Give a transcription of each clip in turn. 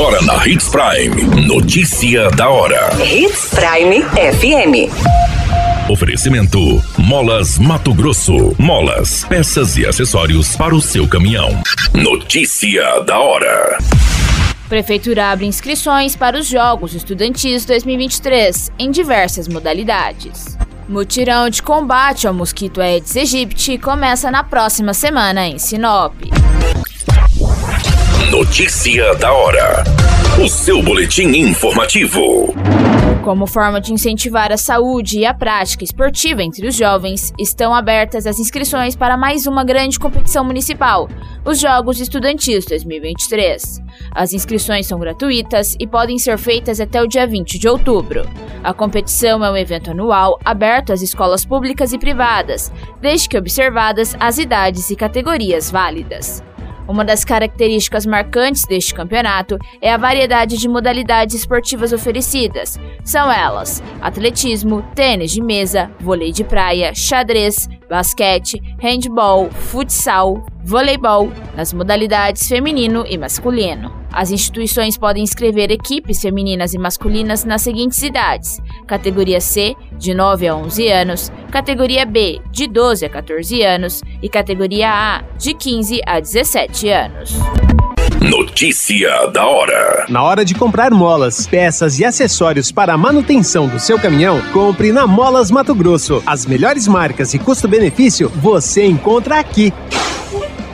Agora na Hits Prime, notícia da hora. Hits Prime FM. Oferecimento Molas Mato Grosso. Molas, peças e acessórios para o seu caminhão. Notícia da hora. Prefeitura abre inscrições para os Jogos Estudantis 2023 em diversas modalidades. Mutirão de combate ao mosquito Aedes aegypti começa na próxima semana em Sinop. Notícia da hora. O seu boletim informativo. Como forma de incentivar a saúde e a prática esportiva entre os jovens, estão abertas as inscrições para mais uma grande competição municipal, os Jogos Estudantis 2023. As inscrições são gratuitas e podem ser feitas até o dia 20 de outubro. A competição é um evento anual aberto às escolas públicas e privadas, desde que observadas as idades e categorias válidas. Uma das características marcantes deste campeonato é a variedade de modalidades esportivas oferecidas. São elas: atletismo, tênis de mesa, vôlei de praia, xadrez, basquete, handball, futsal, voleibol, nas modalidades feminino e masculino. As instituições podem inscrever equipes femininas e masculinas nas seguintes idades: categoria C, de 9 a 11 anos, categoria B, de 12 a 14 anos e categoria A, de 15 a 17 anos. Notícia da hora. Na hora de comprar molas, peças e acessórios para a manutenção do seu caminhão, compre na Molas Mato Grosso. As melhores marcas e custo-benefício você encontra aqui.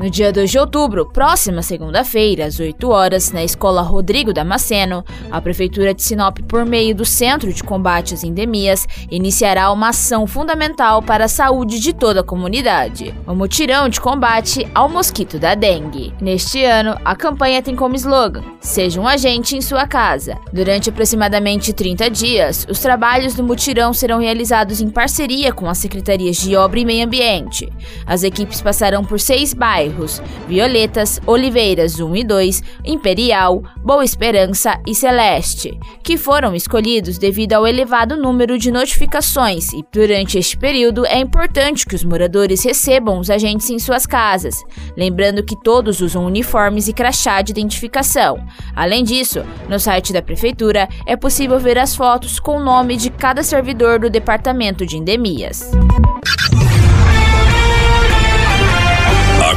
No dia 2 de outubro, próxima segunda-feira, às 8 horas, na Escola Rodrigo Damasceno, a Prefeitura de Sinop, por meio do Centro de Combate às Endemias, iniciará uma ação fundamental para a saúde de toda a comunidade: o mutirão de combate ao mosquito da dengue. Neste ano, a campanha tem como slogan: seja um agente em sua casa. Durante aproximadamente 30 dias, os trabalhos do mutirão serão realizados em parceria com as Secretarias de Obra e Meio Ambiente. As equipes passarão por 6 bairros: Violetas, Oliveiras 1 e 2, Imperial, Boa Esperança e Celeste, que foram escolhidos devido ao elevado número de notificações, e durante este período é importante que os moradores recebam os agentes em suas casas, lembrando que todos usam uniformes e crachá de identificação. Além disso, no site da Prefeitura é possível ver as fotos com o nome de cada servidor do Departamento de Endemias. A